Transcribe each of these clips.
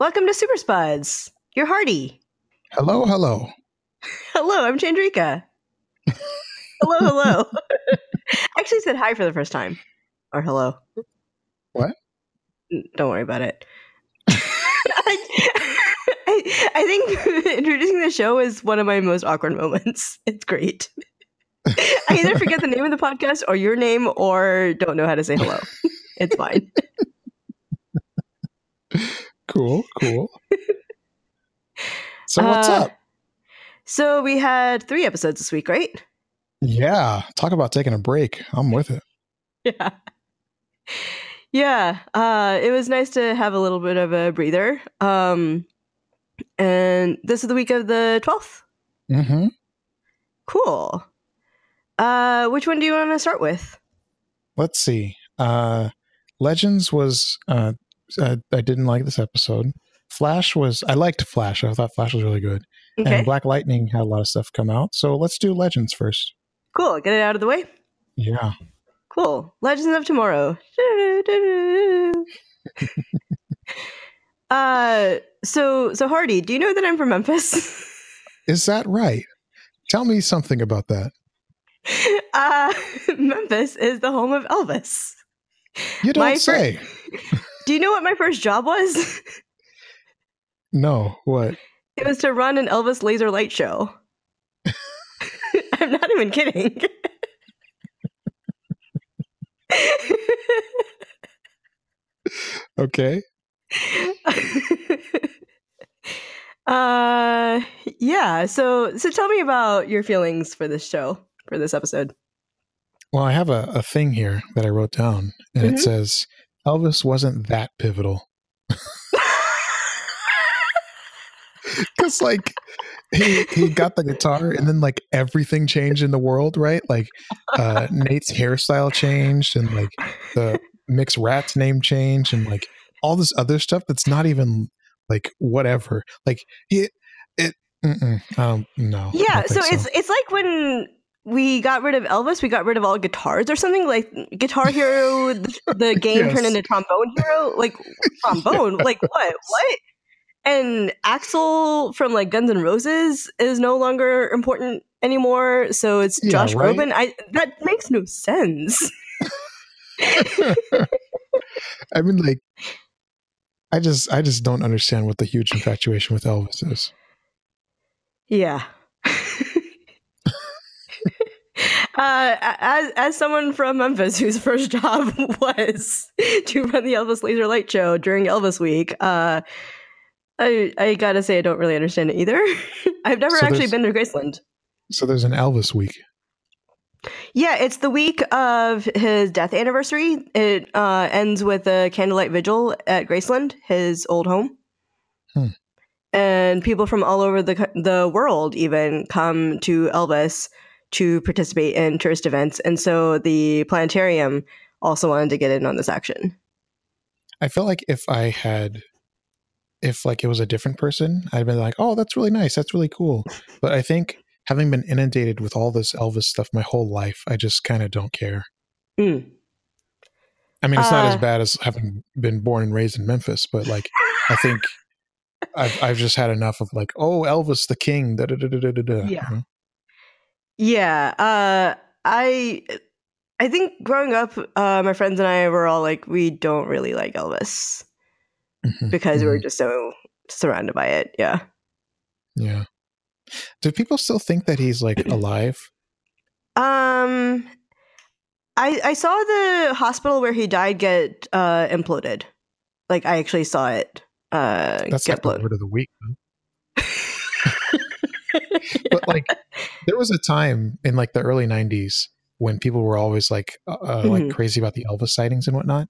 Welcome to Super Spuds. You're Hardy. Hello, hello. Hello, I'm Chandrika. Hello, hello. I actually said hi for the first time. Or hello. What? Don't worry about it. I think introducing the show is one of my most awkward moments. It's great. I either forget the name of the podcast or your name or don't know how to say hello. It's fine. Cool, cool. So what's up? So we had 3 episodes this week, right? Yeah. Talk about taking a break. I'm with it. Yeah. Yeah. It was nice to have a little bit of a breather. And this is the week of the 12th. Mm-hmm. Cool. Which one do you want to start with? Let's see. Legends was, I didn't like this episode. Flash was, I liked Flash. I thought Flash was really good. Okay. And Black Lightning had a lot of stuff come out. So let's do Legends first. Cool. Get it out of the way. Yeah. Cool. Legends of Tomorrow. So Hardy, do you know that I'm from Memphis? Is that right? Tell me something about that. Memphis is the home of Elvis. You don't say. Do you know what my first job was? No, what? It was to run an Elvis laser light show. I'm not even kidding. Okay. Yeah. So tell me about your feelings for this show, for this episode. Well, I have a thing here that I wrote down, and It says Elvis wasn't that pivotal. Because like he got the guitar, and then like everything changed in the world, right? Like Nate's hairstyle changed, and like the Mix Rat's name changed, and like all this other stuff that's not even like whatever. Like no. Yeah, so it's like when we got rid of Elvis, we got rid of all guitars or something. Like Guitar Hero, the game turned into Trombone Hero. Like trombone, yes. Like what? And Axl from like Guns N' Roses is no longer important anymore. So it's Josh Groban. Right? That makes no sense. I mean, like, I just don't understand what the huge infatuation with Elvis is. Yeah. As someone from Memphis whose first job was to run the Elvis Laser Light Show during Elvis Week, I gotta say I don't really understand it either. I've never actually been to Graceland. So there's an Elvis Week. Yeah, it's the week of his death anniversary. It ends with a candlelight vigil at Graceland, his old home. Hmm. And people from all over the world even come to Elvis to participate in tourist events. And so the planetarium also wanted to get in on this action. I feel like if like it was a different person, I'd been like, oh, that's really nice. That's really cool. But I think having been inundated with all this Elvis stuff my whole life, I just kind of don't care. Mm. I mean, it's not as bad as having been born and raised in Memphis, but like, I think I've just had enough of like, oh, Elvis the King. Da, da, da, da, da, da. Yeah. Huh? Yeah. I think growing up, my friends and I were all like, we don't really like Elvis. Mm-hmm. Because we were just so surrounded by it. Yeah. Yeah. Do people still think that he's like alive? I saw the hospital where he died get imploded. Like I actually saw it that's get blown. That's like the word of the week. Huh? But like there was a time in like the early 90s when people were always like like crazy about the Elvis sightings and whatnot.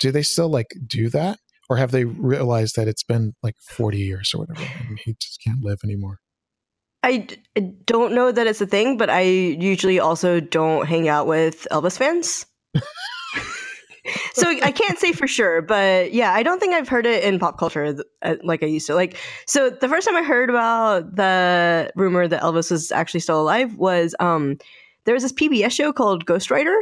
Do they still like do that? Or have they realized that it's been like 40 years or whatever and he just can't live anymore? I don't know that it's a thing, but I usually also don't hang out with Elvis fans. So I can't say for sure, but yeah, I don't think I've heard it in pop culture like I used to. Like, so the first time I heard about the rumor that Elvis was actually still alive was there was this PBS show called Ghostwriter.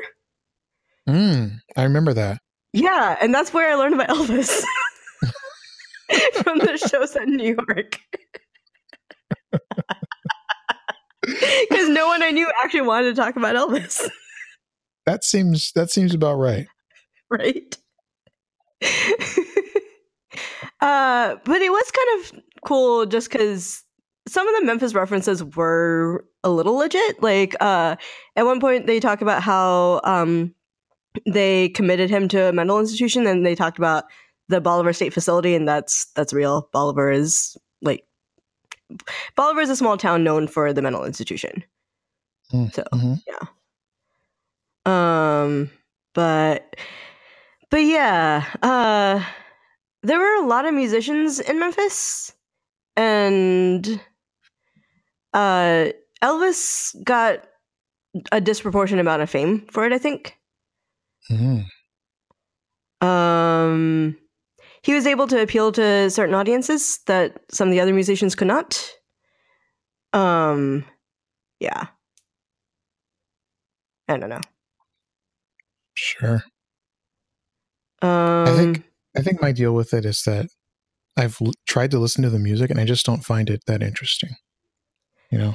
I remember that. Yeah, and that's where I learned about Elvis. from the show set in New York. Because no one I knew actually wanted to talk about Elvis. That seems about right. Right. But it was kind of cool just because some of the Memphis references were a little legit. Like at one point they talk about how they committed him to a mental institution, and they talked about the Bolivar State Facility, and that's real. Bolivar is a small town known for the mental institution. There were a lot of musicians in Memphis, and Elvis got a disproportionate amount of fame for it, I think. Mm-hmm. He was able to appeal to certain audiences that some of the other musicians could not. I don't know. Sure. I think my deal with it is that I've tried to listen to the music and I just don't find it that interesting. You know?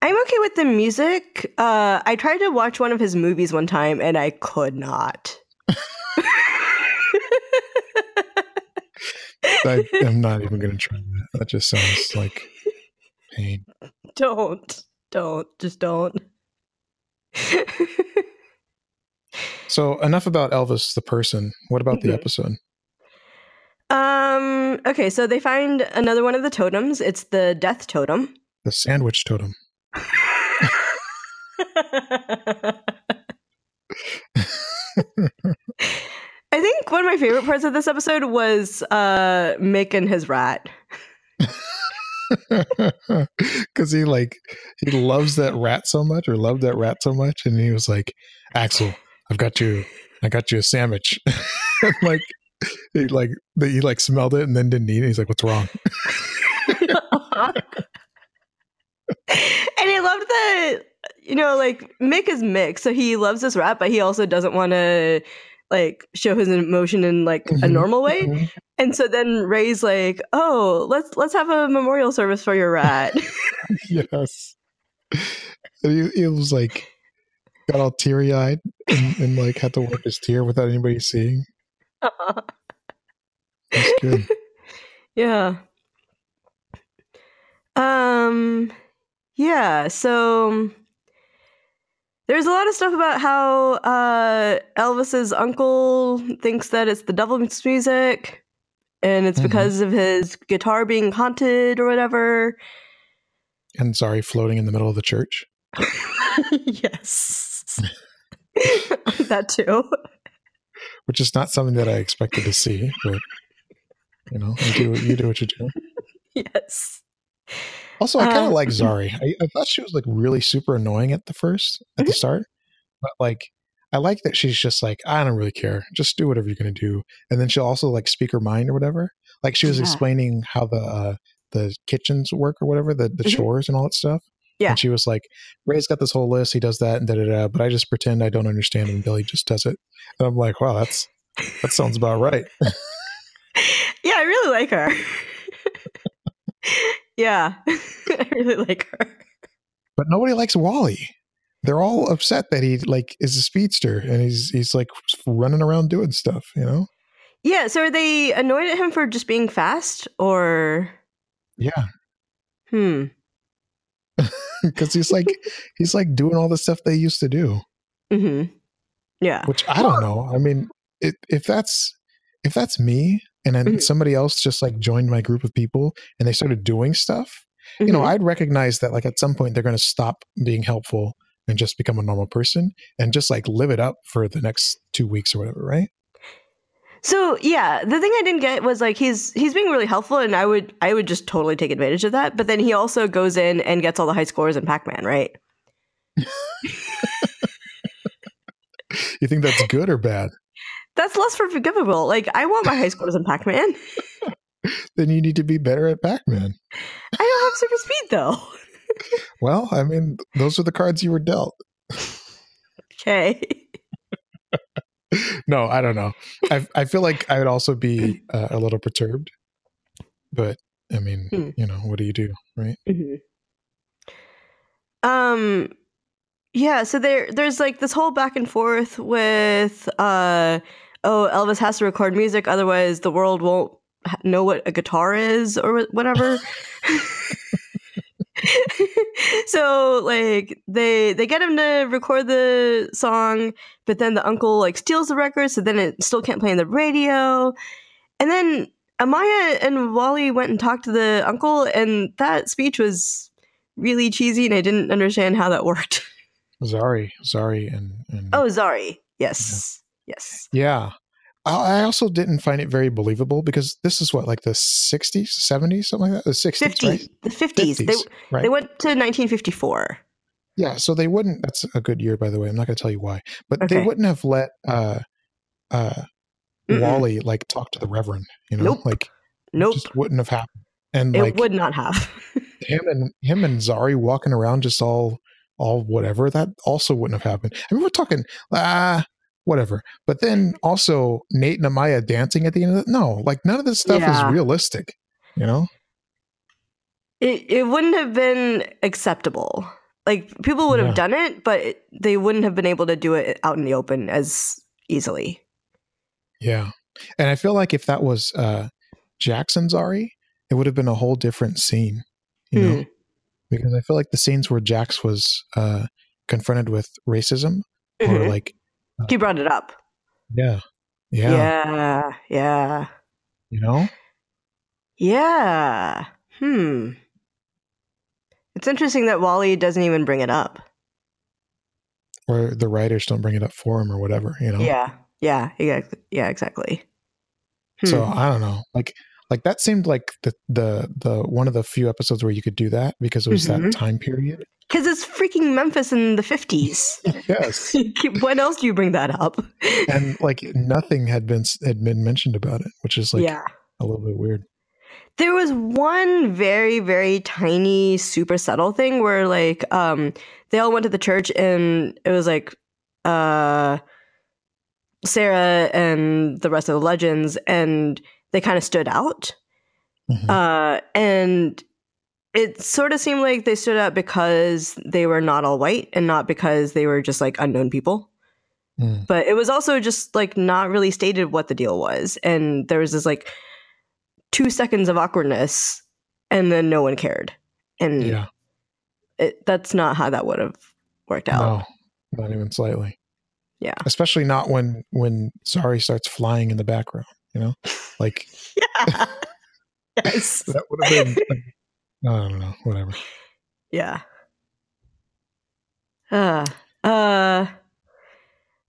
I'm okay with the music. I tried to watch one of his movies one time and I could not. I'm not even going to try that. That just sounds like pain. Don't. Just don't. So enough about Elvis the person. What about the episode? Okay, so they find another one of the totems. It's the death totem. The sandwich totem. I think one of my favorite parts of this episode was Mick and his rat. Because he loves that rat so much, or loved that rat so much, and he was like, Axel, I got you a sandwich. He smelled it and then didn't eat it. He's like, what's wrong? And he loved that, Mick is Mick, so he loves this rat, but he also doesn't want to show his emotion in a normal way. And so then Ray's like, oh, let's have a memorial service for your rat. Yes. And he was like, got all teary-eyed and had to work his tear without anybody seeing. That's good. Yeah. Yeah, so there's a lot of stuff about how Elvis's uncle thinks that it's the devil's music, and it's because of his guitar being haunted or whatever. And sorry, floating in the middle of the church. Yes. That too. Which is not something that I expected to see, but you do what you do. Yes. Also, I kind of like Zari. I thought she was really super annoying at the start, but I like that she's just like, I don't really care. Just do whatever you're going to do, and then she'll also speak her mind or whatever. She was explaining how the kitchens work or whatever, the chores and all that stuff. Yeah, and she was like, Ray's got this whole list. He does that and da da da, but I just pretend I don't understand and Billy just does it. And I'm like, wow, that sounds about right. Yeah, I really like her. Yeah, I really like her. But nobody likes Wally. They're all upset that he is a speedster and he's running around doing stuff, Yeah, so are they annoyed at him for just being fast, or? Yeah. Because he's doing all the stuff they used to do. Mm-hmm. Yeah. Which I don't know. I mean, if that's me, and then somebody else just joined my group of people and they started doing stuff, I'd recognize that at some point they're going to stop being helpful and just become a normal person and just live it up for the next 2 weeks or whatever, right? So yeah, the thing I didn't get was he's being really helpful, and I would just totally take advantage of that. But then he also goes in and gets all the high scores in Pac-Man, right? You think that's good or bad? That's less forgivable. I want my high scores in Pac-Man. Then you need to be better at Pac-Man. I don't have super speed though. Well, I mean, those are the cards you were dealt. Okay. No, I don't know. I feel like I would also be a little perturbed But I mean, you know, what do you do, right? Mm-hmm. Yeah. So there's like this whole back and forth with, oh, Elvis has to record music, otherwise the world won't know what a guitar is or whatever. So like they get him to record the song, but then the uncle like steals the record, so then it still can't play on the radio. And then Amaya and Wally went and talked to the uncle, and that speech was really cheesy, and I didn't understand how that worked. Zari and oh, Zari, yes, yeah. Yes, yeah. I also didn't find it very believable, because this is what, like the 60s, 70s, something like that? The 60s, 50s, right? The 50s. They went to 1954. Yeah, so they wouldn't, that's a good year, by the way. I'm not going to tell you why. But They wouldn't have let Wally, like, talk to the Reverend, you know? Nope. Like, nope. It just wouldn't have happened. And it like, would not have. him and Zari walking around just all whatever, that also wouldn't have happened. I mean, we're talking, whatever. But then also Nate and Amaya dancing at the end of no, like none of this stuff is realistic, you know? It wouldn't have been acceptable. Like people would have done it, but they wouldn't have been able to do it out in the open as easily. Yeah. And I feel like if that was Jackson Zari, it would have been a whole different scene, you know? Because I feel like the scenes where Jax was confronted with racism or like, he brought it up. Yeah. You know? Yeah. It's interesting that Wally doesn't even bring it up. Or the writers don't bring it up for him or whatever, you know? Yeah, exactly. So, I don't know. Like that seemed like the one of the few episodes where you could do that, because it was that time period. Because it's freaking Memphis in the 50s. Yes. When else do you bring that up? And like nothing had been mentioned about it, which is like a little bit weird. There was one very, very tiny, super subtle thing where like they all went to the church, and it was like Sarah and the rest of the Legends, and they kind of stood out. And it sort of seemed like they stood out because they were not all white and not because they were just like unknown people. But it was also just like not really stated what the deal was. And there was this like 2 seconds of awkwardness, and then no one cared. And that's not how that would have worked out. No, not even slightly. Yeah. Especially not when Zari starts flying in the background, you know, like, yeah. Yes. That would have been like, I don't know. Whatever. Yeah.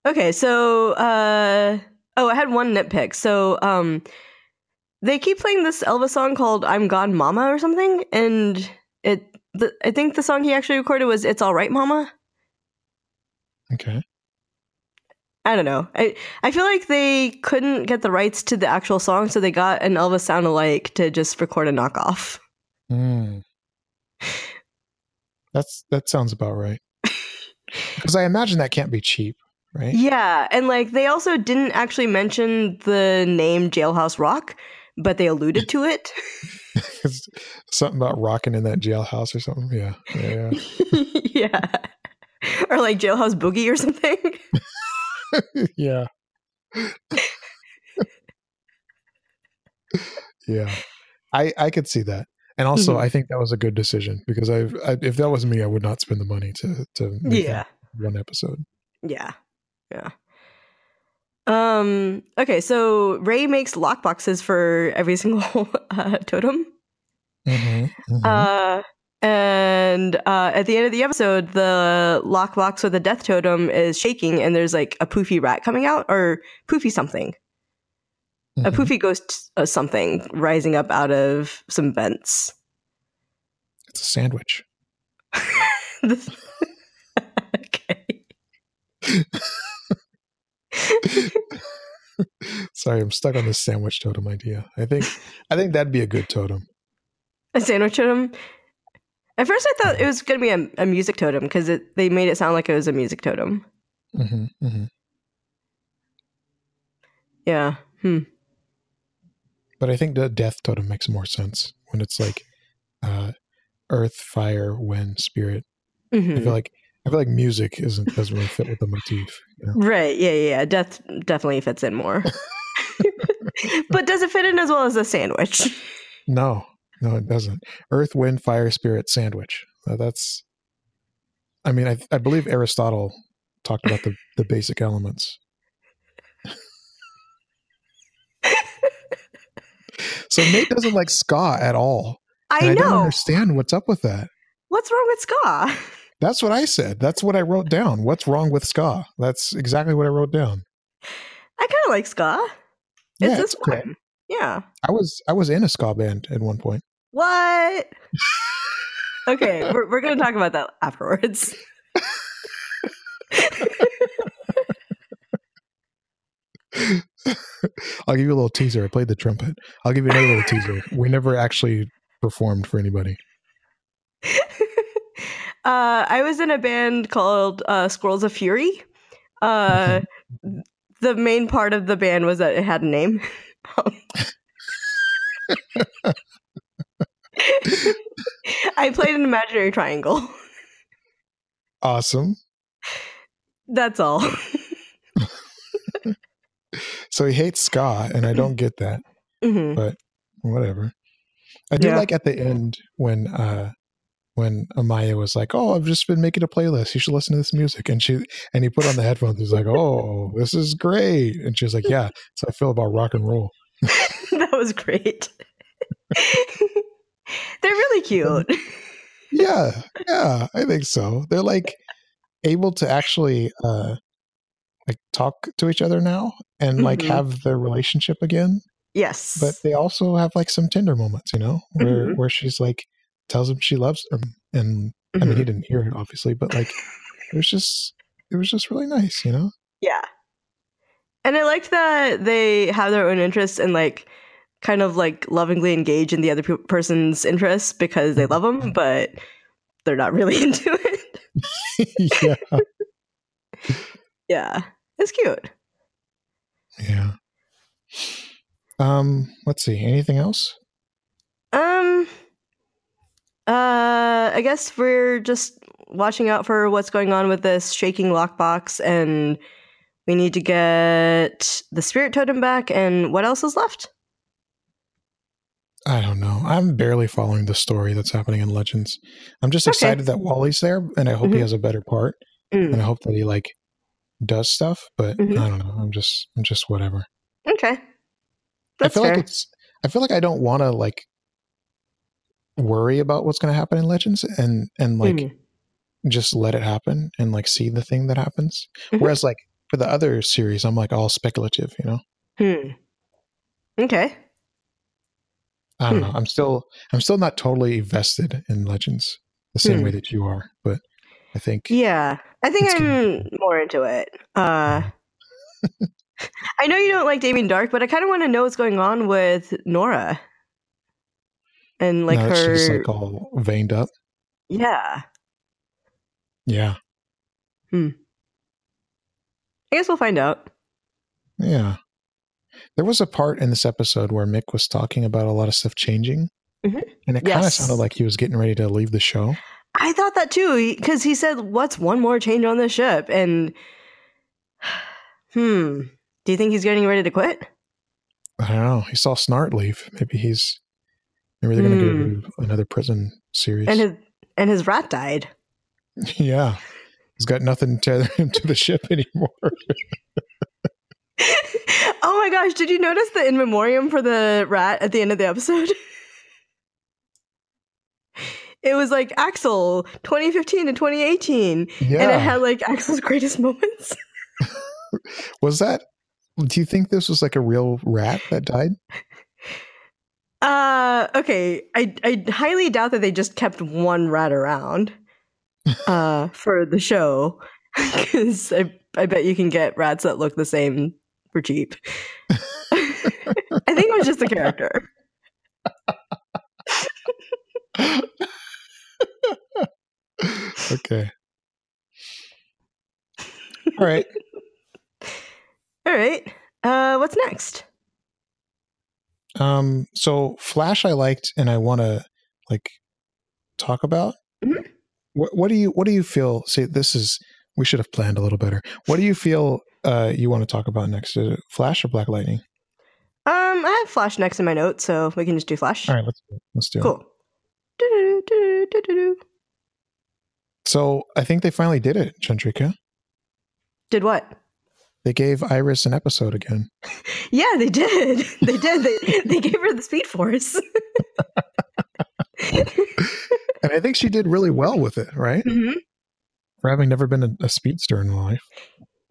Okay. So, I had one nitpick. So, they keep playing this Elvis song called "I'm Gone, Mama" or something, and I think the song he actually recorded was "It's All Right, Mama." Okay. I don't know. I feel like they couldn't get the rights to the actual song, so they got an Elvis sound-alike to just record a knockoff. That sounds about right, because I imagine that can't be cheap, right? Yeah. And like they also didn't actually mention the name Jailhouse Rock, but they alluded to it. Something about rocking in that jailhouse or something. Yeah. Yeah, or like Jailhouse Boogie or something. yeah I could see that. And also, I think that was a good decision, because if that was me, I would not spend the money to make that one episode. Yeah. Okay, so Ray makes lockboxes for every single totem. And at the end of the episode, the lockbox with the death totem is shaking, and there's like a poofy rat coming out, or poofy something. A poofy ghost of something rising up out of some vents. It's a sandwich. Okay. Sorry, I'm stuck on this sandwich totem idea. I think that'd be a good totem. A sandwich totem? At first I thought it was going to be a music totem, because they made it sound like it was a music totem. Yeah. But I think the death totem makes more sense when it's like earth, fire, wind, spirit. Mm-hmm. I feel like music doesn't really fit with the motif. You know? Right. Yeah. Death definitely fits in more. But does it fit in as well as a sandwich? No, it doesn't. Earth, wind, fire, spirit, sandwich. That's. I mean, I believe Aristotle talked about the basic elements. So Nate doesn't like ska at all. I know. I don't understand what's up with that. What's wrong with ska? That's what I said. That's what I wrote down. What's wrong with ska? That's exactly what I wrote down. I kind of like ska. It's this one. Okay. Yeah. I was in a ska band at one point. What? Okay, we're going to talk about that afterwards. I'll give you a little teaser. I played the trumpet. I'll give you another little teaser. We never actually performed for anybody. I was in a band called Squirrels of Fury. The main part of the band was that it had a name. I played an imaginary triangle. Awesome. That's all. So he hates ska, and I don't get that. Mm-hmm. But whatever. I do like at the end when Amaya was like, "Oh, I've just been making a playlist. You should listen to this music." And he put on the headphones. He's like, "Oh, this is great." And she's like, "Yeah, that's how I feel about rock and roll." That was great. They're really cute. Yeah, I think so. They're like able to actually like talk to each other now and like have their relationship again. Yes, but they also have like some tender moments, you know, where she's like tells him she loves him, and I mean he didn't hear it obviously, but like it was just really nice, you know. Yeah, and I liked that they have their own interests and like kind of like lovingly engage in the other person's interests because they love them, but they're not really into it. Yeah. It's cute. Yeah. Let's see. Anything else? I guess we're just watching out for what's going on with this shaking lockbox, and we need to get the spirit totem back, and what else is left? I don't know. I'm barely following the story that's happening in Legends. I'm just excited that Wally's there, and I hope he has a better part. Mm. And I hope that he like does stuff, but I don't know. I'm just whatever. Okay. That's fair. I feel like I don't want to like worry about what's going to happen in Legends and like just let it happen and like see the thing that happens. Whereas like for the other series, I'm like all speculative, you know? Okay. I don't know. I'm still not totally vested in Legends the same way that you are, but I think I'm more into it. I know you don't like Damien Dark, but I kind of want to know what's going on with Nora and like her. She's like all veined up. Yeah. Yeah. I guess we'll find out. Yeah. There was a part in this episode where Mick was talking about a lot of stuff changing, and it kind of sounded like he was getting ready to leave the show. I thought that too, because he said, "What's one more change on this ship?" And do you think he's getting ready to quit? I don't know. He saw Snart leave. Maybe they're going to go to another prison series. And his rat died. Yeah, he's got nothing tethering him to the ship anymore. Oh my gosh, did you notice the in memoriam for the rat at the end of the episode? It was like Axel 2015 to 2018. Yeah. And it had like Axel's greatest moments. Do you think this was like a real rat that died? Okay. I highly doubt that they just kept one rat around for the show. Because I bet you can get rats that look the same for cheap. I think it was just a character. Okay. All right. All right. What's next? So Flash I liked and I want to like talk about. Mm-hmm. What do you feel? See, this is, we should have planned a little better. What do you feel you want to talk about next? Is it Flash or Black Lightning? I have Flash next in my notes, so we can just do Flash. All right, let's do it. Cool. Do-do-do-do-do-do-do. So I think they finally did it, Chandrika. Did what? They gave Iris an episode again. Yeah, they did. They did. They gave her the Speed Force. And I think she did really well with it, right? Mm-hmm. For having never been a speedster in life.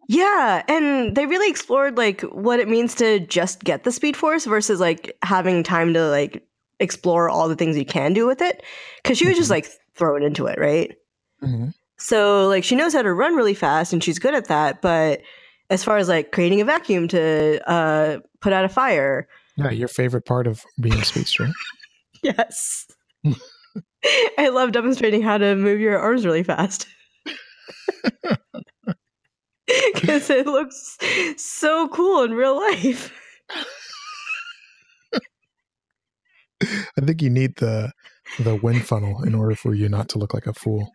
Yeah, and they really explored like what it means to just get the Speed Force versus like having time to like explore all the things you can do with it. Because she was just like thrown into it, right? Mm-hmm. So like she knows how to run really fast and she's good at that, but as far as like creating a vacuum to put out a fire. Yeah, your favorite part of being a speedster. Yes. I love demonstrating how to move your arms really fast. Because it looks so cool in real life. I think you need the wind funnel in order for you not to look like a fool.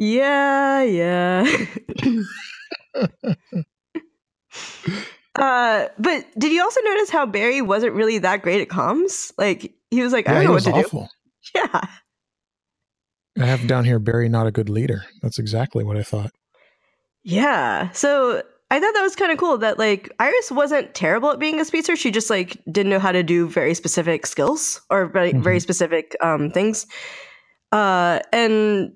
Yeah. But did you also notice how Barry wasn't really that great at comms? Like, he was like, I don't know what to awful. Do. Yeah. I have down here, Barry, not a good leader. That's exactly what I thought. Yeah. So I thought that was kind of cool that, like, Iris wasn't terrible at being a speedster. She just, like, didn't know how to do very specific skills or very specific things. And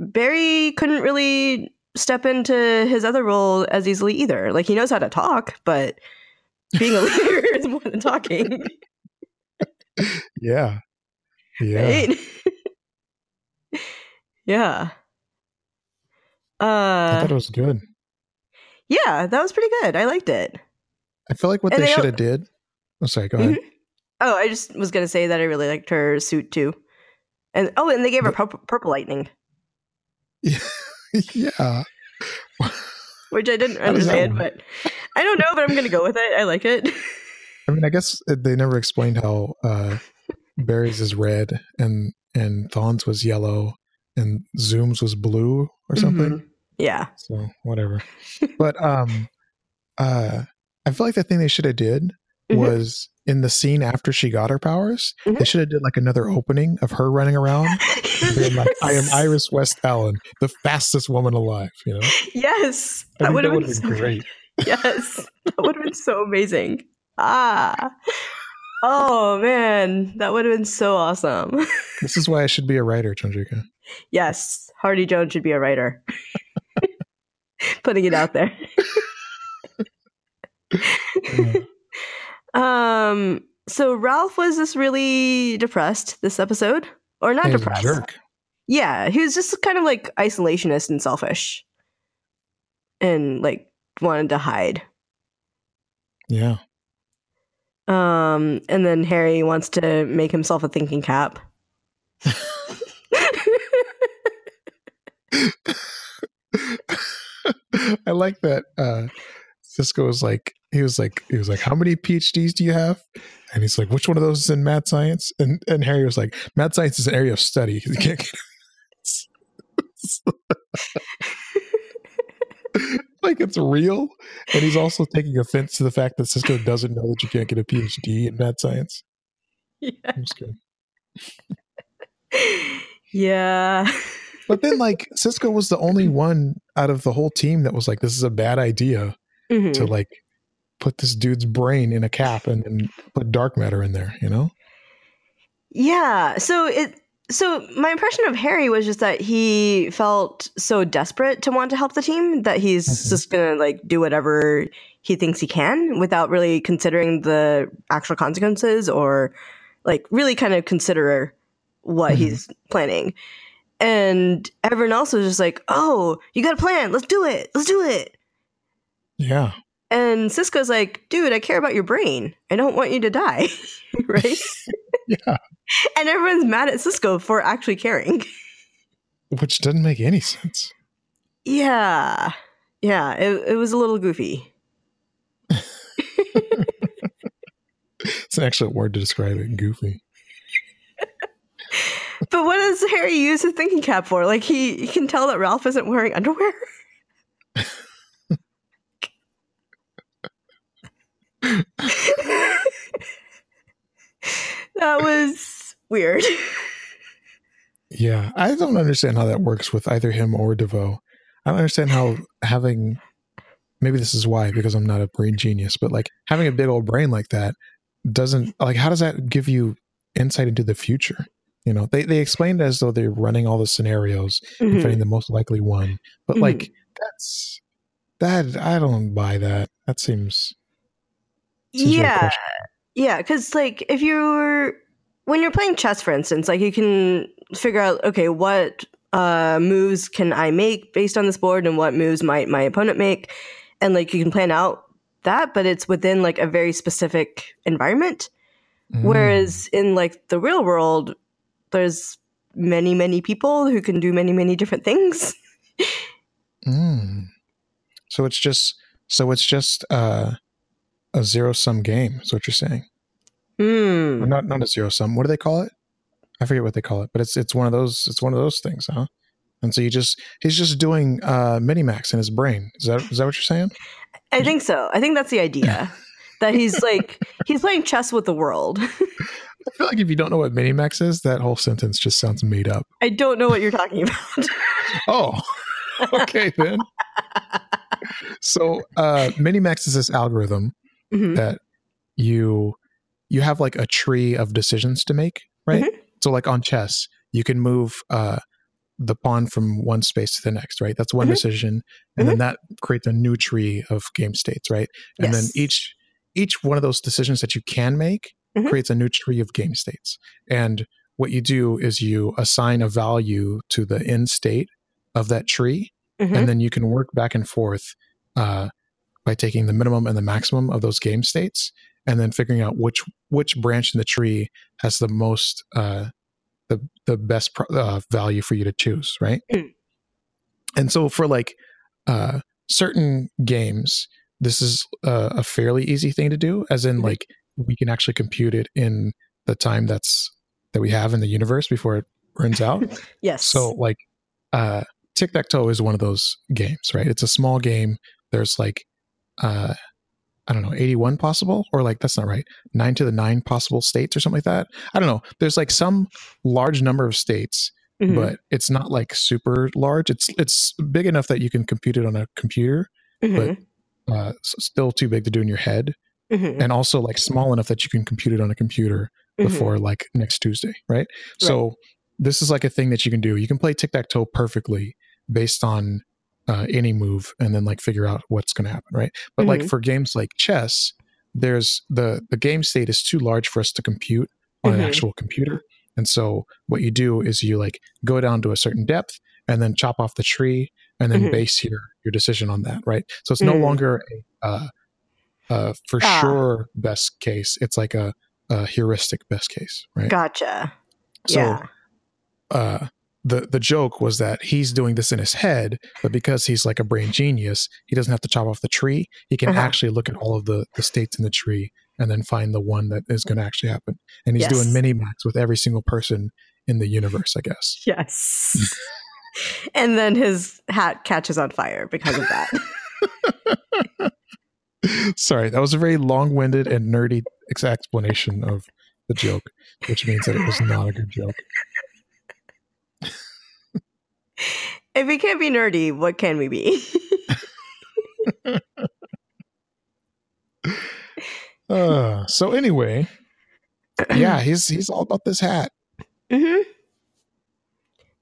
Barry couldn't really step into his other role as easily either. Like, he knows how to talk, but being a leader is more than talking. Yeah. Right? Yeah. I thought it was good. Yeah, that was pretty good. I liked it. I feel like what they should have did. Oh, sorry, go ahead. Oh, I just was going to say that I really liked her suit too. And they gave her purple lightning. Yeah. Which I didn't understand, but I don't know, but I'm going to go with it. I like it. I mean, I guess they never explained how Barry's is red and Thon's was yellow and Zoom's was blue or something. Mm-hmm. Yeah. So whatever. But I feel like the thing they should have did was in the scene after she got her powers, they should have did like another opening of her running around. Yes. Like, I am Iris West Allen, the fastest woman alive, you know? Yes. That would have been so great. Yes. That would have been so amazing. Ah. Oh, man. That would have been so awesome. This is why I should be a writer, Chandrika. Yes. Hardy Jones should be a writer. Putting it out there. So Ralph was just really depressed this episode. Or not depressed. He's a jerk. Yeah. He was just kind of like isolationist and selfish. And like wanted to hide. Yeah. And then Harry wants to make himself a thinking cap. I like that. Cisco was like, he was like, how many PhDs do you have? And he's like, which one of those is in mad science? And Harry was like, mad science is an area of study. You can't like it's real, and he's also taking offense to the fact that Cisco doesn't know that you can't get a PhD in mad science. Yeah, I'm just kidding. Yeah, but then like Cisco was the only one out of the whole team that was like, "This is a bad idea to like put this dude's brain in a cap and put dark matter in there." You know? Yeah. So my impression of Harry was just that he felt so desperate to want to help the team that he's just going to like do whatever he thinks he can without really considering the actual consequences or like really kind of consider what he's planning. And everyone else was just like, oh, you got a plan. Let's do it. Yeah. And Cisco's like, dude, I care about your brain. I don't want you to die. Right? Yeah. And everyone's mad at Cisco for actually caring. Which doesn't make any sense. Yeah. It was a little goofy. It's an excellent word to describe it. Goofy. But what does Harry use his thinking cap for? Like, he can tell that Ralph isn't wearing underwear. That was weird. Yeah, I don't understand how that works with either him or DeVoe. I don't understand how having, maybe this is why, because I'm not a brain genius, but like having a big old brain like that doesn't, like, how does that give you insight into the future? You know, they explained as though they're running all the scenarios mm-hmm. and finding the most likely one. But mm-hmm. like, that's, that, I don't buy that. That seems yeah. Yeah, because like if you're, when you're playing chess, for instance, like you can figure out, okay, what moves can I make based on this board and what moves might my opponent make? And like you can plan out that, but it's within like a very specific environment. Mm. Whereas in like the real world, there's many, many people who can do many, many different things. Mm. So it's just a zero-sum game is what you're saying. Mm. Or not a zero-sum. What do they call it? I forget what they call it, but it's one of those things, huh? And so he's just doing minimax in his brain. Is that what you're saying? I think so. I think that's the idea. That he's like, he's playing chess with the world. I feel like if you don't know what minimax is, that whole sentence just sounds made up. I don't know what you're talking about. Oh, okay then. So minimax is this algorithm mm-hmm. that you have like a tree of decisions to make, right? Mm-hmm. So like on chess, you can move the pawn from one space to the next, right? That's one mm-hmm. decision. And mm-hmm. then that creates a new tree of game states, right? And yes. then each one of those decisions that you can make mm-hmm. creates a new tree of game states. And what you do is you assign a value to the end state of that tree. Mm-hmm. And then you can work back and forth by taking the minimum and the maximum of those game states, and then figuring out which branch in the tree has the most the best value for you to choose, right? Mm. And so for like certain games, this is a fairly easy thing to do, as in like we can actually compute it in the time that we have in the universe before it runs out. Yes. So like tic-tac-toe is one of those games, right? It's a small game. There's like 81 possible, or like, that's not right, 9 to the 9 possible states or something like that. I don't know. There's like some large number of states, mm-hmm. but it's not like super large. It's big enough that you can compute it on a computer, mm-hmm. but still too big to do in your head. Mm-hmm. And also like small enough that you can compute it on a computer mm-hmm. before like next Tuesday, right? So this is like a thing that you can do. You can play tic-tac-toe perfectly based on any move, and then like figure out what's going to happen, right? But mm-hmm. like for games like chess, there's the game state is too large for us to compute on mm-hmm. an actual computer. And so what you do is you like go down to a certain depth and then chop off the tree and then mm-hmm. base your decision on that, right? So it's mm-hmm. no longer sure best case. It's like a heuristic best case, right? Gotcha. So yeah. The joke was that he's doing this in his head, but because he's like a brain genius, he doesn't have to chop off the tree. He can uh-huh. actually look at all of the states in the tree and then find the one that is going to actually happen. And he's yes. doing mini-max with every single person in the universe, I guess. Yes. And then his hat catches on fire because of that. Sorry, that was a very long-winded and nerdy explanation of the joke, which means that it was not a good joke. If we can't be nerdy, what can we be? So anyway, yeah, he's all about this hat. Mm-hmm.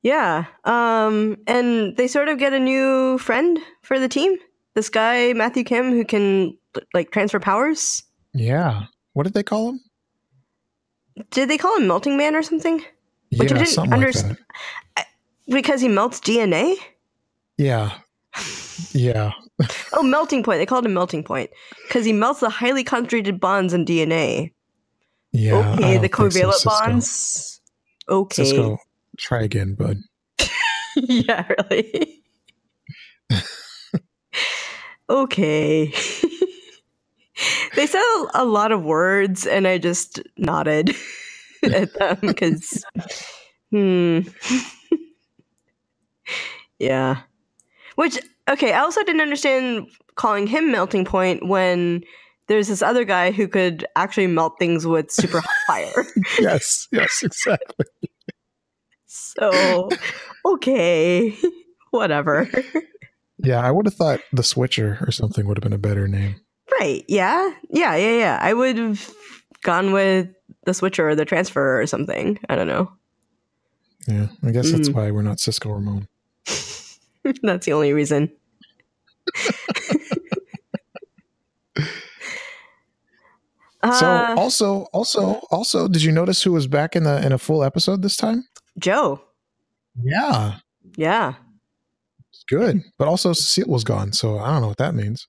Yeah. And they sort of get a new friend for the team. This guy, Matthew Kim, who can like transfer powers. Yeah. What did they call him? Did they call him Melting Man or something? Yeah, which I didn't understand. Like because he melts DNA? Yeah. Yeah. Oh, Melting Point. They called him Melting Point because he melts the highly concentrated bonds in DNA. Yeah. Okay, the covalent bonds. Okay. Cisco, try again, bud. Yeah, really? Okay. They said a lot of words, and I just nodded at them because, yeah. Which, okay, I also didn't understand calling him Melting Point when there's this other guy who could actually melt things with super hot fire. Yes, exactly. So, okay, whatever. Yeah, I would have thought The Switcher or something would have been a better name. Right, yeah. I would have gone with The Switcher or The Transfer or something. I don't know. Yeah, I guess that's why we're not Cisco Ramon. That's the only reason. So also, did you notice who was back in a full episode this time? Joe. Yeah. Good, but also Cecile was gone, so I don't know what that means.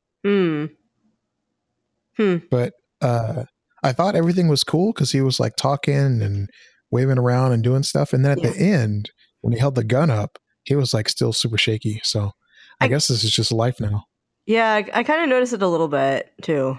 But I thought everything was cool because he was like talking and waving around and doing stuff, and then at the end when he held the gun up, he was like still super shaky. So I guess this is just life now. Yeah, I kind of noticed it a little bit too.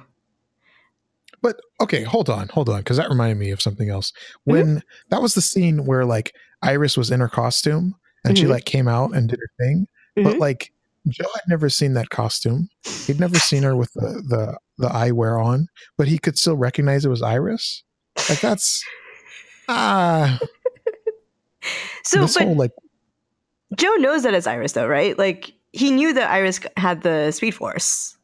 But okay, hold on, because that reminded me of something else. When that was the scene where like Iris was in her costume and she like came out and did her thing, but like Joe had never seen that costume. He'd never seen her with the eyewear on, but he could still recognize it was Iris. Like that's so. This whole, like, Joe knows that it's Iris though, right? Like he knew that Iris had the Speed Force.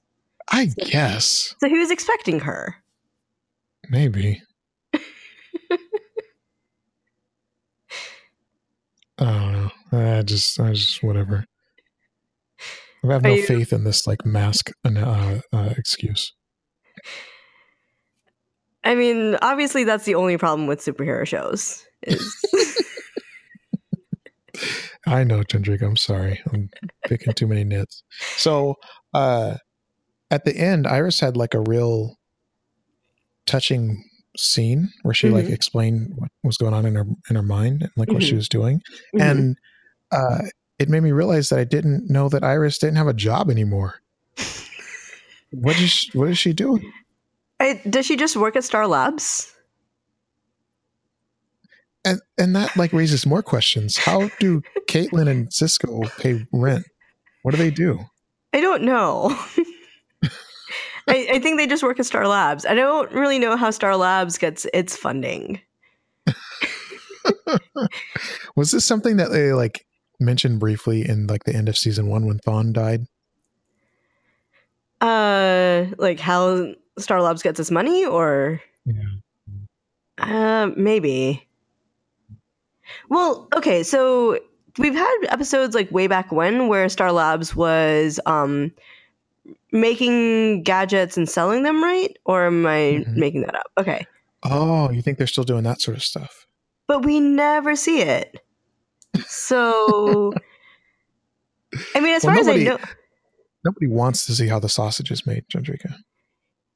I guess. So he was expecting her. Maybe. I don't know. I just whatever. I have no faith in this like mask excuse. I mean, obviously that's the only problem with superhero shows. I know, Jendrik. I'm sorry. I'm picking too many nits. So, at the end, Iris had like a real touching scene where she like explained what was going on in her mind and like what she was doing. And it made me realize that I didn't know that Iris didn't have a job anymore. What is she doing? Does she just work at Star Labs? And that like raises more questions. How do Caitlin and Cisco pay rent? What do they do? I don't know. I think they just work at Star Labs. I don't really know how Star Labs gets its funding. Was this something that they like mentioned briefly in like the end of season 1 when Thawne died? Like how Star Labs gets its money, or maybe. Well, okay, so we've had episodes like way back when where Star Labs was making gadgets and selling them, right? Or am I making that up? Okay. Oh, you think they're still doing that sort of stuff? But we never see it. So, I mean, as far as I know, nobody wants to see how the sausage is made, Jendrika.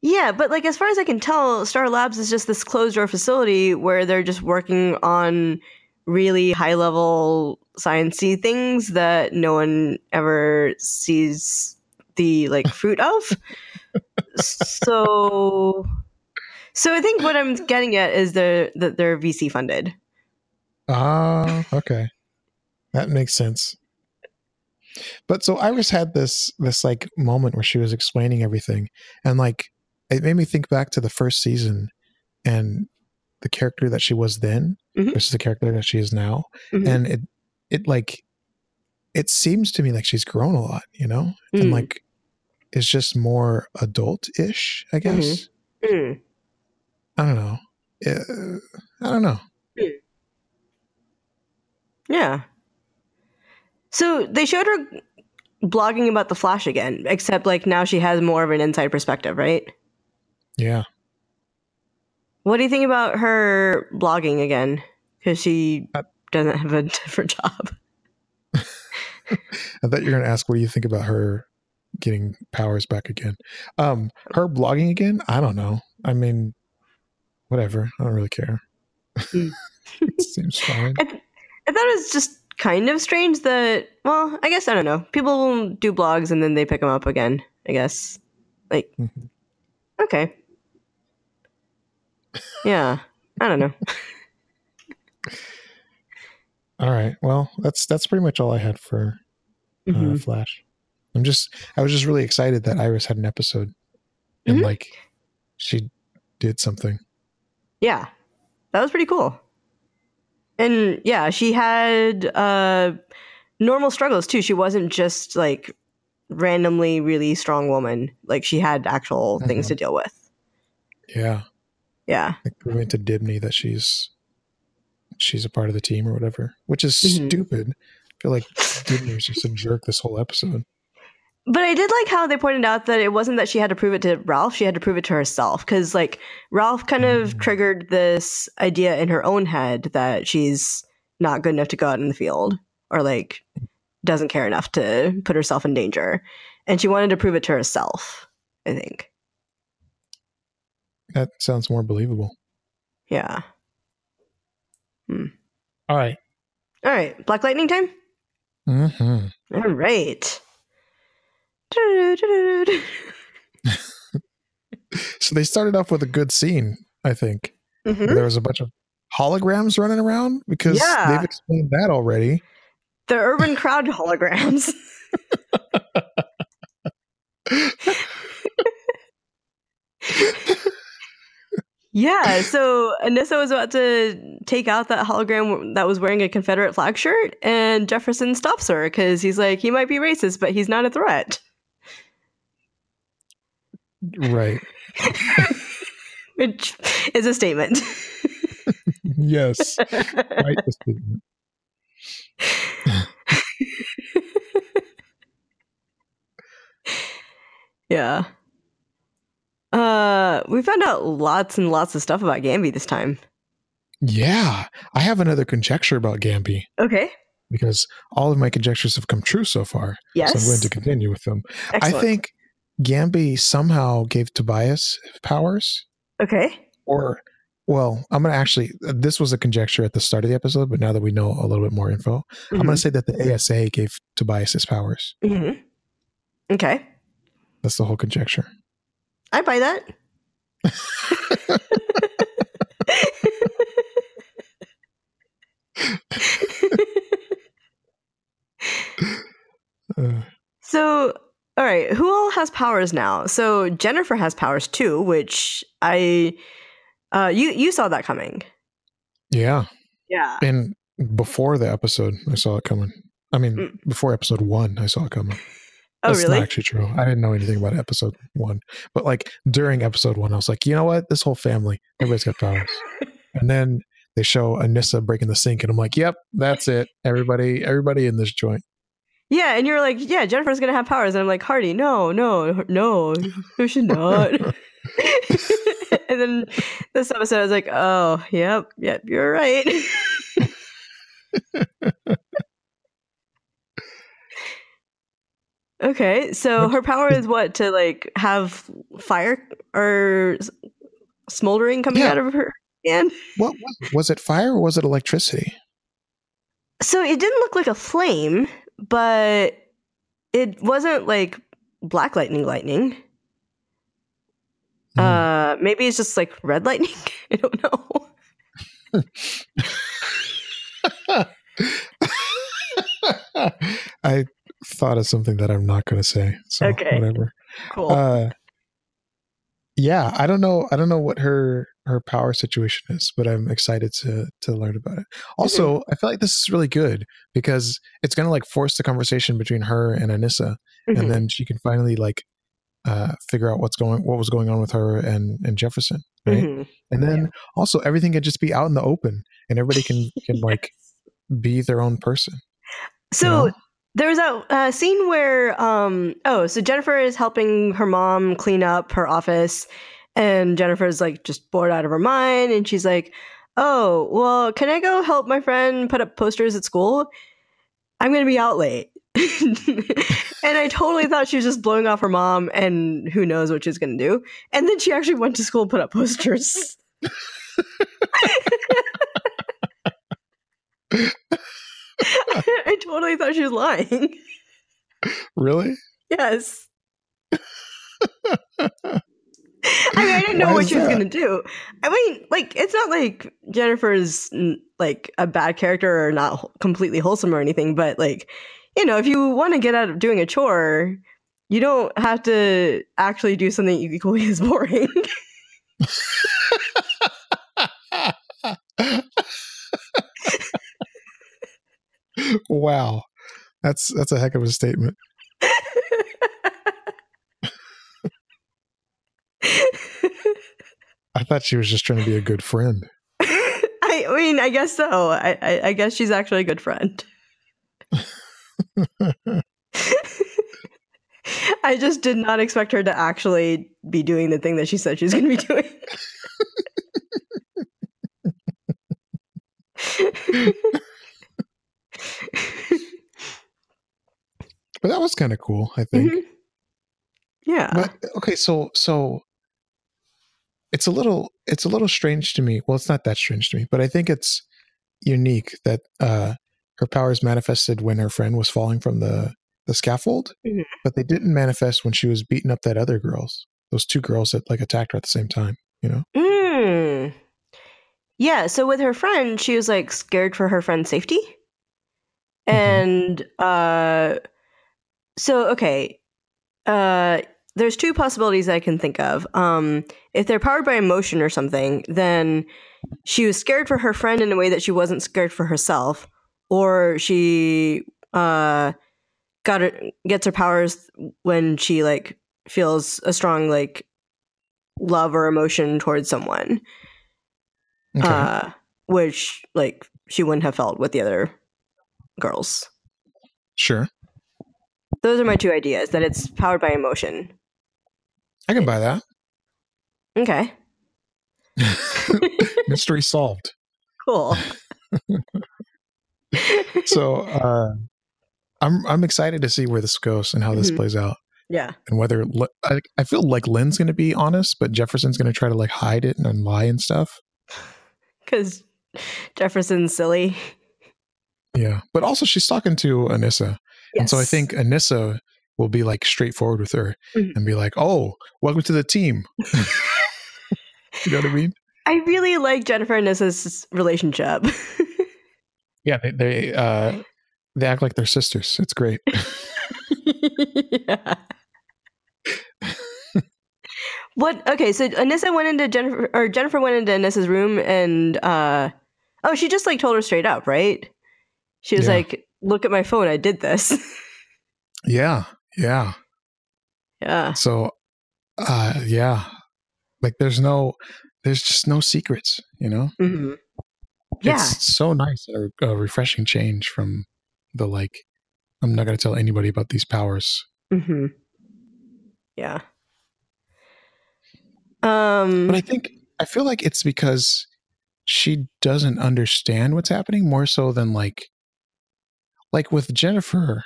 Yeah, but like as far as I can tell, Star Labs is just this closed door facility where they're just working on really high level sciencey things that no one ever sees the like fruit of. So I think what I'm getting at is that they're VC funded. Okay. That makes sense. But so Iris had this like moment where she was explaining everything, and like it made me think back to the first season and the character that she was then versus the character that she is now. And it like, it seems to me like she's grown a lot, you know, and like it's just more adult-ish, I guess. I don't know. Yeah. So they showed her blogging about the Flash again, except like now she has more of an inside perspective, right? Yeah. What do you think about her blogging again? Because she doesn't have a different job. I thought you were going to ask, what do you think about her getting powers back again? Her blogging again? I don't know. I mean, whatever. I don't really care. It seems fine. I thought it was just kind of strange that, well, I guess, I don't know. People do blogs and then they pick them up again, I guess. Like, okay. Yeah, I don't know. All right. Well, that's pretty much all I had for Flash. I was just really excited that Iris had an episode and like she did something. Yeah, that was pretty cool. And yeah, she had normal struggles too. She wasn't just like randomly really strong woman. Like she had actual things to deal with. Yeah. Yeah. Like we went to Dibny that she's a part of the team or whatever, which is stupid. I feel like Dibny was just a jerk this whole episode. But I did like how they pointed out that it wasn't that she had to prove it to Ralph. She had to prove it to herself. Because like Ralph kind of triggered this idea in her own head that she's not good enough to go out in the field or like doesn't care enough to put herself in danger. And she wanted to prove it to herself, I think. That sounds more believable. Yeah. All right. Black Lightning time? All right. So they started off with a good scene, I think. There was a bunch of holograms running around because they've explained that already. The urban crowd holograms. Yeah, so Anissa was about to take out that hologram that was wearing a Confederate flag shirt, and Jefferson stops her because he's like, he might be racist, but he's not a threat. Right. Which is a statement. Yes. Quite a statement. Yeah. We found out lots and lots of stuff about Gamby this time. Yeah. I have another conjecture about Gamby. Okay. Because all of my conjectures have come true so far. Yes. So I'm going to continue with them. Excellent. I think Gamby somehow gave Tobias powers. Okay. Or, well, I'm going to actually, this was a conjecture at the start of the episode, but now that we know a little bit more info, I'm going to say that the ASA gave Tobias his powers. Okay. That's the whole conjecture. I buy that. So, all right, who all has powers now? So Jennifer has powers too, which you saw that coming. Yeah. Yeah. And before the episode, I saw it coming. I mean, before episode 1, I saw it coming. That's not actually true. I didn't know anything about episode 1. But like during episode 1, I was like, you know what? This whole family, everybody's got powers. And then they show Anissa breaking the sink and I'm like, yep, that's it. Everybody in this joint. Yeah. And you're like, yeah, Jennifer's going to have powers. And I'm like, Hardy, no, who should not? And then this episode, I was like, oh, yep, you're right. Okay, so her power is what? To like have fire or smoldering coming out of her hand? What was it? Fire or was it electricity? So it didn't look like a flame, but it wasn't like black lightning. Maybe it's just like red lightning. I don't know. I thought of something that I'm not going to say. So okay. Whatever. Cool. Yeah, I don't know what her power situation is, but I'm excited to learn about it. Also, I feel like this is really good because it's going to like force the conversation between her and Anissa, and then she can finally like figure out what was going on with her and Jefferson, right? And then also everything can just be out in the open, and everybody can like be their own person. So. You know? There was a scene where, so Jennifer is helping her mom clean up her office, and Jennifer's like just bored out of her mind, and she's like, "Oh, well, can I go help my friend put up posters at school? I'm going to be out late." And I totally thought she was just blowing off her mom, and who knows what she's going to do. And then she actually went to school and put up posters. I totally thought she was lying. Really? Yes. I mean, I didn't know what she was going to do. I mean, like, it's not like Jennifer's, like, a bad character or not completely wholesome or anything. But, like, you know, if you want to get out of doing a chore, you don't have to actually do something equally as boring. Wow. That's a heck of a statement. I thought she was just trying to be a good friend. I mean, I guess so. I guess she's actually a good friend. I just did not expect her to actually be doing the thing that she said she's going to be doing. But that was kind of cool, I think. Mm-hmm. Yeah. But, okay, so it's a little strange to me. Well, it's not that strange to me, but I think it's unique that her powers manifested when her friend was falling from the scaffold, mm-hmm. but they didn't manifest when she was beating up that other girls. Those two girls that like attacked her at the same time, you know? Mm. Yeah. So with her friend, she was like scared for her friend's safety. Mm-hmm. And so, okay. There's two possibilities I can think of. If they're powered by emotion or something, then she was scared for her friend in a way that she wasn't scared for herself, or she gets her powers when she like feels a strong like love or emotion towards someone, okay. Which like she wouldn't have felt with the other girls. Sure. Those are my two ideas, that it's powered by emotion. I can buy that. Okay. Mystery solved. Cool. So I'm excited to see where this goes and how this mm-hmm. plays out. Yeah. And whether I feel like Lynn's going to be honest, but Jefferson's going to try to like hide it and lie and stuff. Because Jefferson's silly. Yeah, but also she's talking to Anissa. Yes. And so I think Anissa will be like straightforward with her mm-hmm. and be like, oh, welcome to the team. You know what I mean? I really like Jennifer and Anissa's relationship. Yeah, they act like they're sisters. It's great. Yeah. What? Okay, so Anissa went into Jennifer went into Anissa's room and, she just like told her straight up, right? She was like, look at my phone. I did this. Yeah. So, like there's just no secrets, you know? Mm-hmm. Yeah. It's so nice. A refreshing change from the, like, I'm not going to tell anybody about these powers. Mm-hmm. Yeah. But I feel like it's because she doesn't understand what's happening more so than like with Jennifer,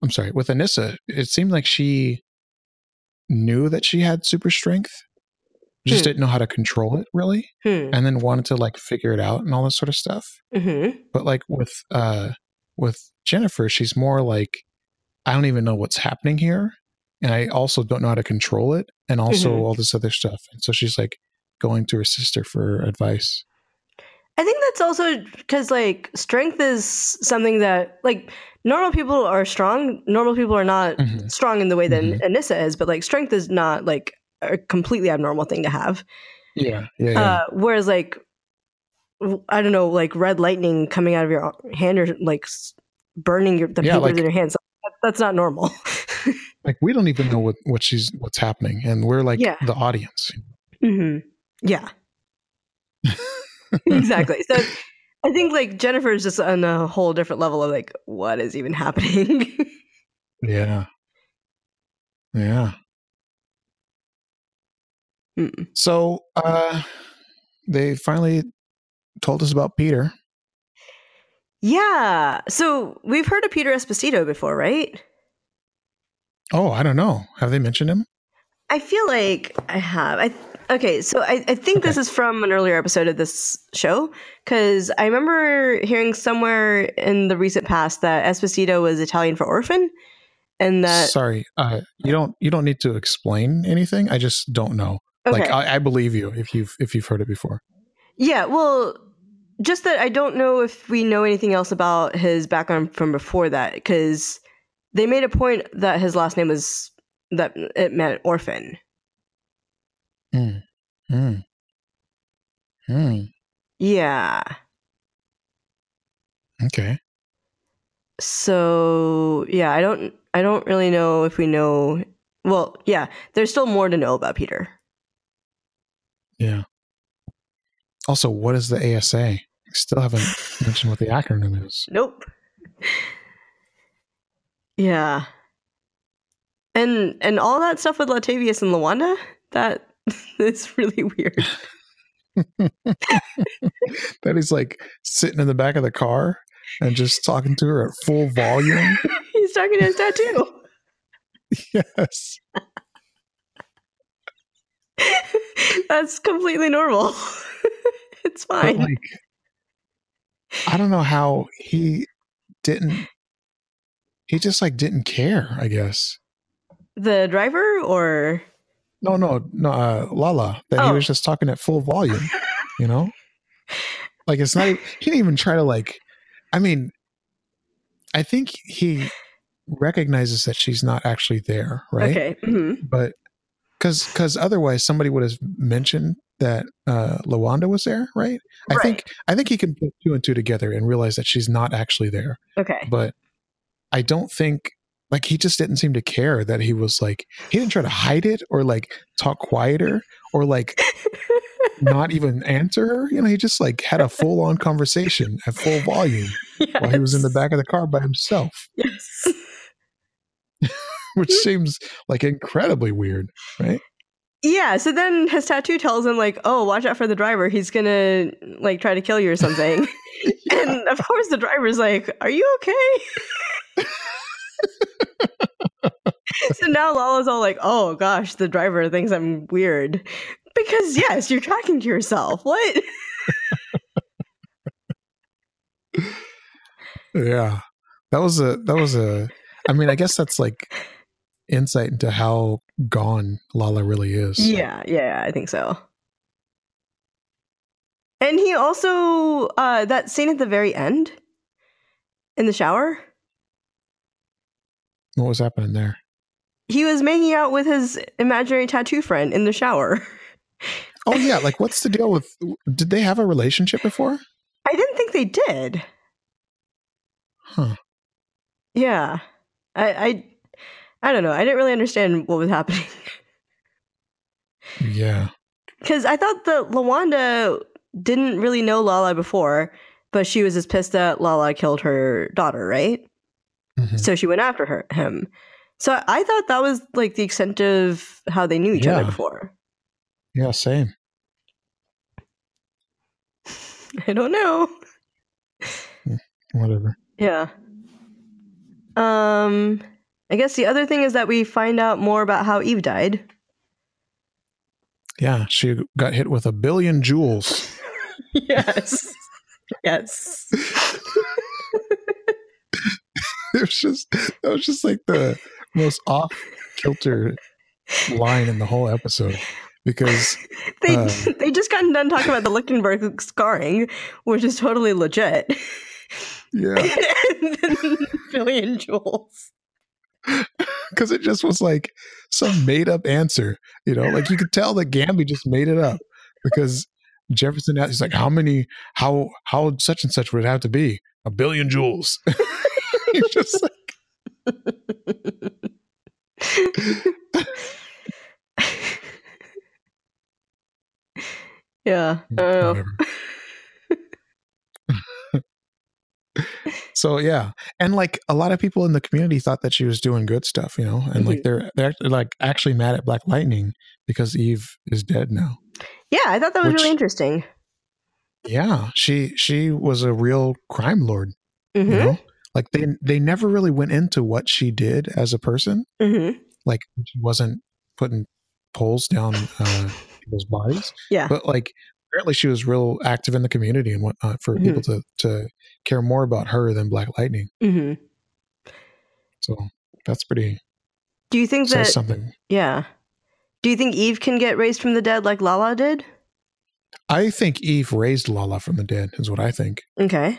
I'm sorry, with Anissa, it seemed like she knew that she had super strength, just didn't know how to control it really, and then wanted to like figure it out and all this sort of stuff. Mm-hmm. But like with Jennifer, she's more like, I don't even know what's happening here, and I also don't know how to control it, and also all this other stuff. And so she's like going to her sister for advice. I think that's also because, like, strength is something that, like, normal people are strong. Normal people are not mm-hmm. strong in the way that Anissa is, but, like, strength is not, like, a completely abnormal thing to have. Yeah. Whereas, like, I don't know, like, red lightning coming out of your hand or, like, burning the papers like, in your hands. That's not normal. Like, we don't even know what's happening, and we're, like, the audience. Mm-hmm. Yeah. Exactly. So I think like Jennifer is just on a whole different level of like, what is even happening? Yeah. Mm-mm. So they finally told us about Peter. Yeah. So we've heard of Peter Esposito before, right? Oh, I don't know. Have they mentioned him? I feel like I have. I think this is from an earlier episode of this show, because I remember hearing somewhere in the recent past that Esposito was Italian for orphan, and that. Sorry, you don't need to explain anything. I just don't know. Okay. Like I believe you if you've heard it before. Yeah, well, just that I don't know if we know anything else about his background from before that, because they made a point that his last name was that it meant orphan. Mm. Mm. Mm. Yeah. Okay. So yeah, I don't really know if we know. Well, yeah, there's still more to know about Peter. Yeah. Also, what is the ASA? I still haven't mentioned what the acronym is. Nope. Yeah. And all that stuff with Latavius and Luanda, that is really weird. That he's like sitting in the back of the car and just talking to her at full volume. He's talking to his tattoo. Yes. That's completely normal. It's fine. But I don't know how he just didn't care, I guess. The driver or? No. Lala. He was just talking at full volume, you know? It's not, he didn't even try to I think he recognizes that she's not actually there, right? Okay. Mm-hmm. But because otherwise somebody would have mentioned that Luanda was there, right? Right. I think he can put two and two together and realize that she's not actually there. Okay. But I don't think he just didn't seem to care that he was he didn't try to hide it or talk quieter or not even answer her. You know, he just had a full on conversation at full volume. Yes. While he was in the back of the car by himself. Yes. Which seems incredibly weird, right? Yeah. So then his tattoo tells him oh, watch out for the driver. He's going to try to kill you or something. Yeah. And of course the driver's are you okay? So now Lala's all oh gosh, the driver thinks I'm weird. Because yes, you're talking to yourself. What? Yeah. That was a I guess that's insight into how gone Lala really is. Yeah, I think so. And he also that scene at the very end in the shower. What was happening there? He was making out with his imaginary tattoo friend in the shower. Oh yeah, what's the deal with? Did they have a relationship before? I didn't think they did. Huh. Yeah, I don't know. I didn't really understand what was happening. Yeah. Because I thought that Luanda didn't really know Lala before, but she was as pissed that Lala killed her daughter, right? Mm-hmm. So she went after him. So I thought that was the extent of how they knew each other before. Yeah, same. I don't know. Whatever. Yeah. I guess the other thing is that we find out more about how Eve died. Yeah, she got hit with 1 billion joules. Yes. Yes. That was just the most off-kilter line in the whole episode. Because they just gotten done talking about the Lichtenberg scarring, which is totally legit. Yeah. And then 1 billion joules. Because it just was some made-up answer, you know. You could tell that Gamby just made it up because Jefferson asked, he's how such and such would it have to be? 1 billion joules. He's just yeah. Oh. So yeah, and a lot of people in the community thought that she was doing good stuff, you know, and they're actually mad at Black Lightning because Eve is dead now. Yeah, I thought that was really interesting. Yeah, she was a real crime lord, mm-hmm. You know. They never really went into what she did as a person. Mm-hmm. She wasn't putting poles down people's bodies. Yeah. But apparently she was real active in the community and whatnot for mm-hmm. people to care more about her than Black Lightning. Mm-hmm. So that's pretty. Do you think that something? Yeah. Do you think Eve can get raised from the dead like Lala did? I think Eve raised Lala from the dead is what I think. Okay.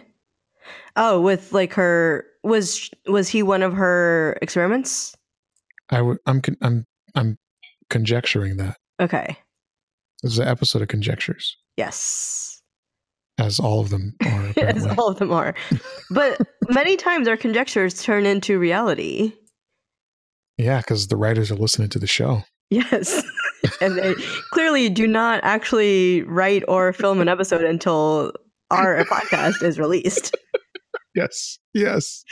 Oh, with like her, was he one of her experiments? I'm conjecturing that. Okay. This is an episode of conjectures. Yes. As all of them are. As all of them are. But many times our conjectures turn into reality. Yeah, because the writers are listening to the show. Yes. And they clearly do not actually write or film an episode until our podcast is released. Yes. Yes.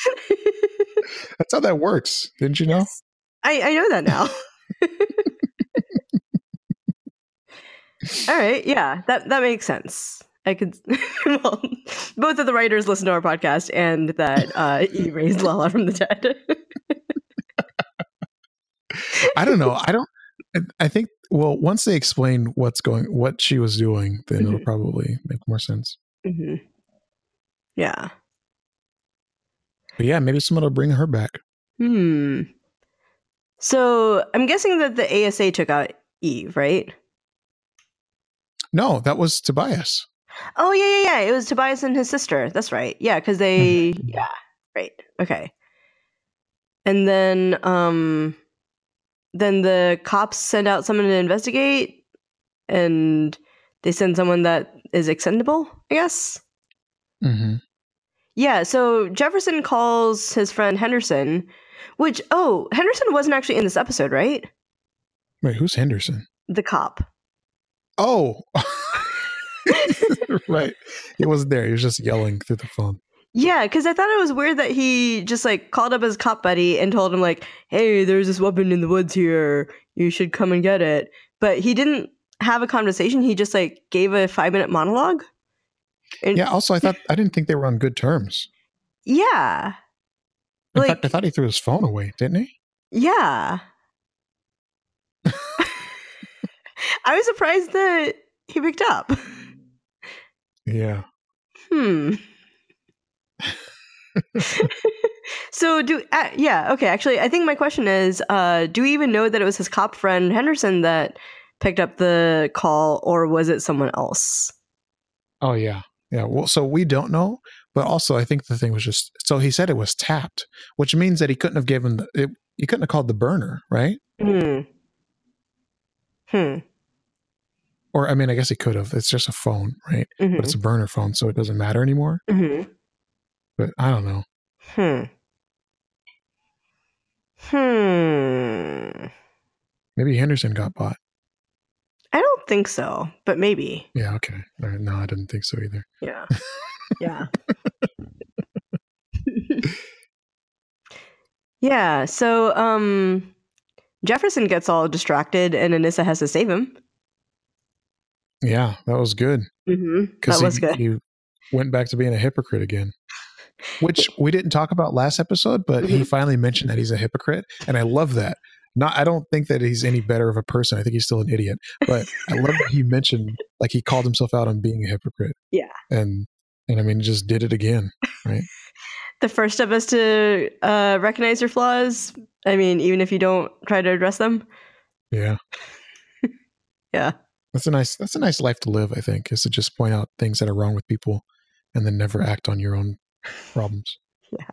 That's how that works. Didn't you know? Yes. I know that now. All right. Yeah, that makes sense. I could. Well, both of the writers listen to our podcast and that Eve raised Lala from the dead. I don't know. I think, well, once they explain what she was doing, then mm-hmm. it'll probably make more sense. Mm-hmm. Yeah. But yeah, maybe someone will bring her back. Hmm. So I'm guessing that the ASA took out Eve, right? No, that was Tobias. Oh, yeah. It was Tobias and his sister. That's right. Yeah, because they... Mm-hmm. Yeah, right. Okay. And then the cops send out someone to investigate, and they send someone that is expendable, I guess? Mm-hmm. Yeah, so Jefferson calls his friend Henderson, which... Oh, Henderson wasn't actually in this episode, right? Wait, who's Henderson? The cop. Oh, right. He wasn't there. He was just yelling through the phone. Yeah, because I thought it was weird that he just like called up his cop buddy and told him like, hey, there's this weapon in the woods here. You should come and get it. But he didn't have a conversation. He just like gave a 5-minute monologue. And yeah. Also, I didn't think they were on good terms. Yeah. In fact, I thought he threw his phone away, didn't he? Yeah. I was surprised that he picked up. Yeah. So okay, actually, I think my question is, do we even know that it was his cop friend Henderson that picked up the call, or was it someone else? Oh, yeah. Yeah, well, so we don't know, but also I think the thing was just, so he said it was tapped, which means that he couldn't have given, he couldn't have called the burner, right? Hmm. Or, I mean, I guess he could have. It's just a phone, right? Mm-hmm. But it's a burner phone, so it doesn't matter anymore. Mm-hmm. But I don't know. Hmm. Maybe Henderson got bought. I don't think so, but maybe. Yeah, okay. All right. No, I didn't think so either. Yeah. Yeah. Yeah, so... Jefferson gets all distracted and Anissa has to save him. Yeah, that was good. Mm-hmm. That was good. He went back to being a hypocrite again, which we didn't talk about last episode, but mm-hmm. he finally mentioned that he's a hypocrite. And I love that. I don't think that he's any better of a person. I think he's still an idiot. But I love that he mentioned, like, he called himself out on being a hypocrite. Yeah. And I mean, just did it again, right? The first of us to recognize your flaws. I mean, even if you don't try to address them. Yeah. Yeah. That's a nice life to live, I think, is to just point out things that are wrong with people and then never act on your own problems. Yeah.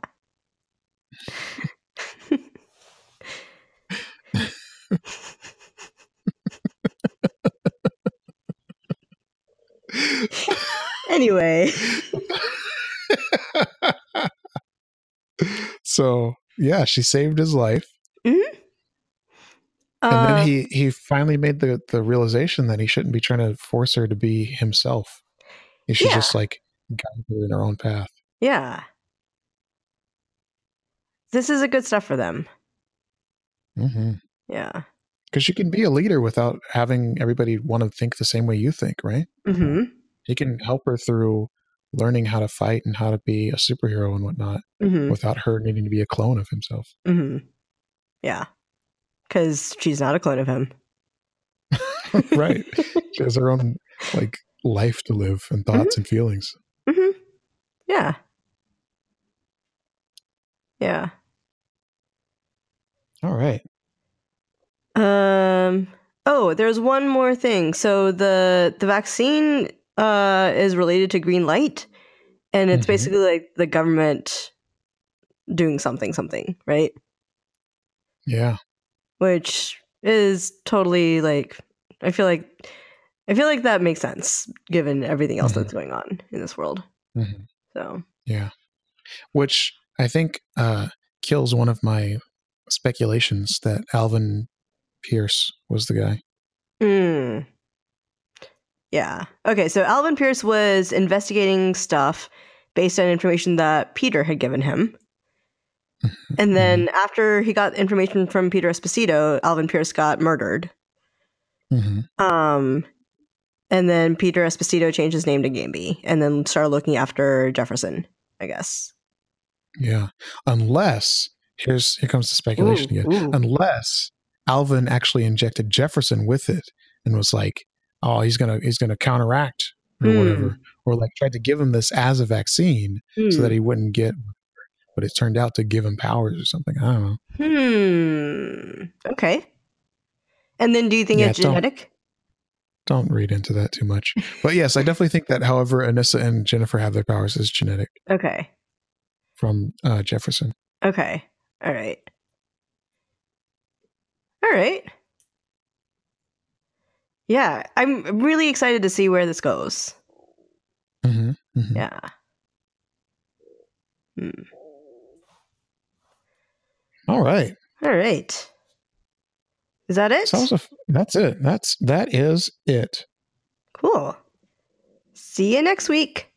Anyway. So, yeah, she saved his life. Mm-hmm. And then he finally made the realization that he shouldn't be trying to force her to be himself. He should just, like, guide her in her own path. Yeah. This is a good stuff for them. Mm-hmm. Yeah. Because you can be a leader without having everybody want to think the same way you think, right? Mm-hmm. He can help her through... learning how to fight and how to be a superhero and whatnot, mm-hmm. without her needing to be a clone of himself. Mm-hmm. Yeah, because she's not a clone of him. Right. She has her own, like, life to live and thoughts mm-hmm. and feelings. Mm-hmm. Yeah. Yeah. All right. Oh, there's one more thing. So the vaccine is related to green light, and it's basically like the government doing something, right? Yeah. Which is totally like, I feel like that makes sense given everything else that's going on in this world. So yeah, which I think kills one of my speculations that Alvin Pierce was the guy. Yeah. Okay. So Alvin Pierce was investigating stuff based on information that Peter had given him. And then after he got information from Peter Esposito, Alvin Pierce got murdered. And then Peter Esposito changed his name to Gamby and then started looking after Jefferson, I guess. Yeah. Unless, here comes the speculation again. Unless Alvin actually injected Jefferson with it and was like, oh, he's gonna counteract or whatever. Or like tried to give him this as a vaccine so that he wouldn't get, but it turned out to give him powers or something. I don't know. Okay. And then do you think it's genetic? Don't read into that too much. But yes, I definitely think that however Anissa and Jennifer have their powers is genetic. Okay. From Jefferson. Okay. All right. Yeah. I'm really excited to see where this goes. Yeah. All right. Is that it? That's it. That is it. Cool. See you next week.